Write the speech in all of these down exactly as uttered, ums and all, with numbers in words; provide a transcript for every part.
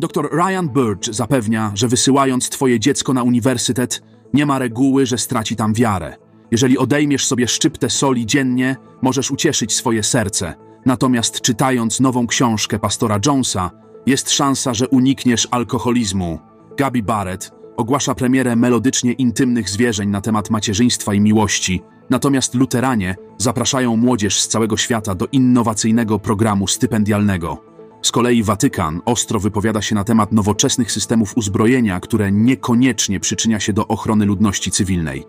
Doktor Ryan Burge zapewnia, że wysyłając twoje dziecko na uniwersytet, nie ma reguły, że straci tam wiarę. Jeżeli odejmiesz sobie szczyptę soli dziennie, możesz ucieszyć swoje serce. Natomiast czytając nową książkę pastora Jonesa, jest szansa, że unikniesz alkoholizmu. Gabi Barrett ogłasza premierę melodycznie intymnych zwierzeń na temat macierzyństwa i miłości, natomiast luteranie zapraszają młodzież z całego świata do innowacyjnego programu stypendialnego. Z kolei Watykan ostro wypowiada się na temat nowoczesnych systemów uzbrojenia, które niekoniecznie przyczynia się do ochrony ludności cywilnej.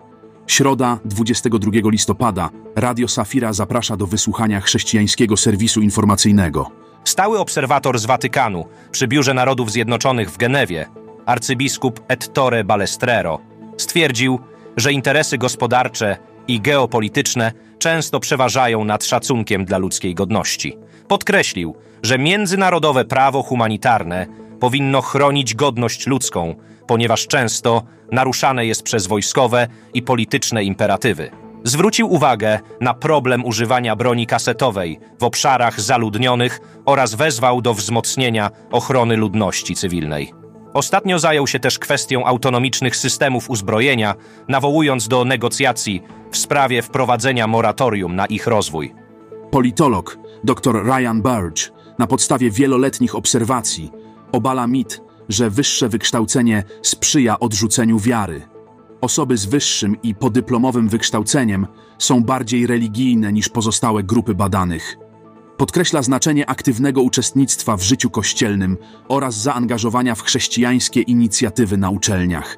Środa, dwudziestego drugiego listopada, Radio Safira zaprasza do wysłuchania chrześcijańskiego serwisu informacyjnego. Stały obserwator z Watykanu przy Biurze Narodów Zjednoczonych w Genewie, arcybiskup Ettore Balestrero, stwierdził, że interesy gospodarcze i geopolityczne często przeważają nad szacunkiem dla ludzkiej godności. Podkreślił, że międzynarodowe prawo humanitarne powinno chronić godność ludzką, ponieważ często naruszane jest przez wojskowe i polityczne imperatywy. Zwrócił uwagę na problem używania broni kasetowej w obszarach zaludnionych oraz wezwał do wzmocnienia ochrony ludności cywilnej. Ostatnio zajął się też kwestią autonomicznych systemów uzbrojenia, nawołując do negocjacji w sprawie wprowadzenia moratorium na ich rozwój. Politolog dr Ryan Burge na podstawie wieloletnich obserwacji obala mit, że wyższe wykształcenie sprzyja odrzuceniu wiary. Osoby z wyższym i podyplomowym wykształceniem są bardziej religijne niż pozostałe grupy badanych. Podkreśla znaczenie aktywnego uczestnictwa w życiu kościelnym oraz zaangażowania w chrześcijańskie inicjatywy na uczelniach.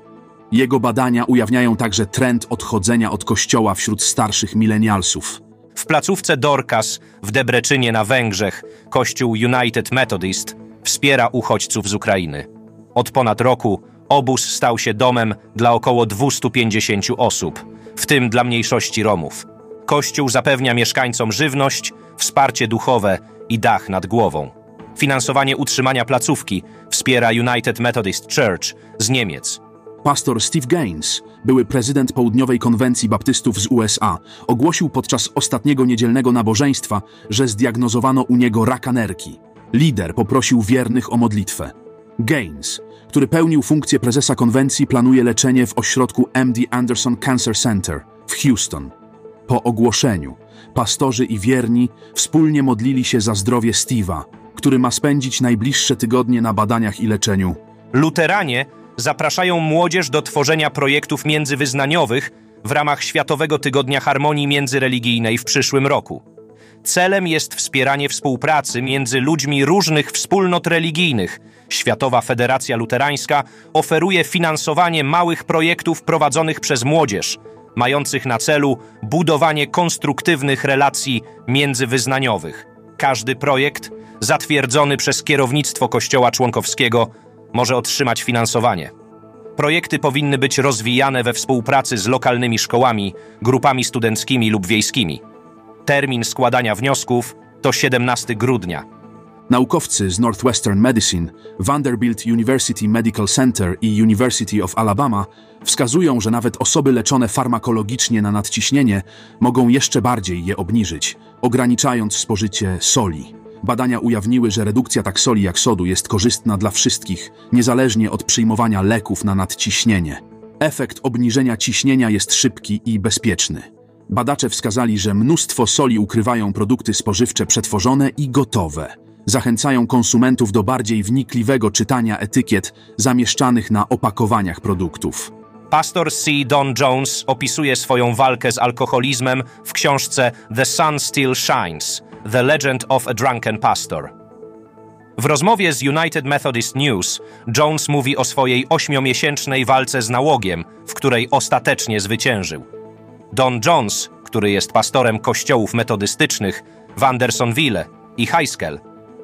Jego badania ujawniają także trend odchodzenia od kościoła wśród starszych milenialsów. W placówce Dorcas w Debreczynie na Węgrzech kościół United Methodist wspiera uchodźców z Ukrainy. Od ponad roku obóz stał się domem dla około dwustu pięćdziesięciu osób, w tym dla mniejszości Romów. Kościół zapewnia mieszkańcom żywność, wsparcie duchowe i dach nad głową. Finansowanie utrzymania placówki wspiera United Methodist Church z Niemiec. Pastor Steve Gaines, były prezydent Południowej Konwencji Baptystów z U S A, ogłosił podczas ostatniego niedzielnego nabożeństwa, że zdiagnozowano u niego raka nerki. Lider poprosił wiernych o modlitwę. Gaines, który pełnił funkcję prezesa konwencji, planuje leczenie w ośrodku M D Anderson Cancer Center w Houston. Po ogłoszeniu pastorzy i wierni wspólnie modlili się za zdrowie Steve'a, który ma spędzić najbliższe tygodnie na badaniach i leczeniu. Luteranie zapraszają młodzież do tworzenia projektów międzywyznaniowych w ramach Światowego Tygodnia Harmonii Międzyreligijnej w przyszłym roku. Celem jest wspieranie współpracy między ludźmi różnych wspólnot religijnych. Światowa Federacja Luterańska oferuje finansowanie małych projektów prowadzonych przez młodzież, mających na celu budowanie konstruktywnych relacji międzywyznaniowych. Każdy projekt zatwierdzony przez kierownictwo Kościoła członkowskiego może otrzymać finansowanie. Projekty powinny być rozwijane we współpracy z lokalnymi szkołami, grupami studenckimi lub wiejskimi. Termin składania wniosków to siedemnastego grudnia. Naukowcy z Northwestern Medicine, Vanderbilt University Medical Center i University of Alabama wskazują, że nawet osoby leczone farmakologicznie na nadciśnienie mogą jeszcze bardziej je obniżyć, ograniczając spożycie soli. Badania ujawniły, że redukcja tak soli jak sodu jest korzystna dla wszystkich, niezależnie od przyjmowania leków na nadciśnienie. Efekt obniżenia ciśnienia jest szybki i bezpieczny. Badacze wskazali, że mnóstwo soli ukrywają produkty spożywcze przetworzone i gotowe. Zachęcają konsumentów do bardziej wnikliwego czytania etykiet zamieszczanych na opakowaniach produktów. Pastor C. Don Jones opisuje swoją walkę z alkoholizmem w książce The Sun Still Shines. The Legend of a Drunken Pastor. W rozmowie z United Methodist News Jones mówi o swojej ośmiomiesięcznej walce z nałogiem, w której ostatecznie zwyciężył. Don Jones, który jest pastorem kościołów metodystycznych w Andersonville i Haskell,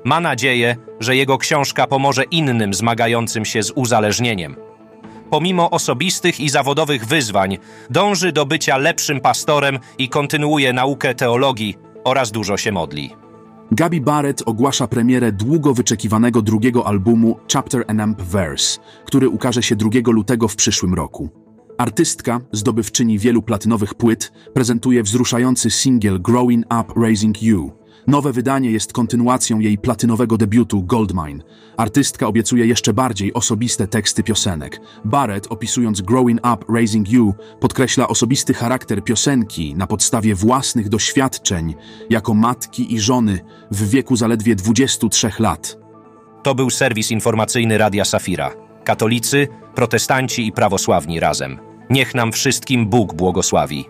ma nadzieję, że jego książka pomoże innym zmagającym się z uzależnieniem. Pomimo osobistych i zawodowych wyzwań, dąży do bycia lepszym pastorem i kontynuuje naukę teologii oraz dużo się modli. Gabi Barrett ogłasza premierę długo wyczekiwanego drugiego albumu Chapter and Verse, który ukaże się drugiego lutego w przyszłym roku. Artystka, zdobywczyni wielu platynowych płyt, prezentuje wzruszający singiel Growing Up Raising You, Nowe wydanie jest kontynuacją jej platynowego debiutu Goldmine. Artystka obiecuje jeszcze bardziej osobiste teksty piosenek. Barrett, opisując Growing Up Raising You, podkreśla osobisty charakter piosenki na podstawie własnych doświadczeń jako matki i żony w wieku zaledwie dwudziestu trzech lat. To był serwis informacyjny Radia Safira. Katolicy, protestanci i prawosławni razem. Niech nam wszystkim Bóg błogosławi.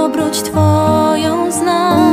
Dobroć Twoją znam.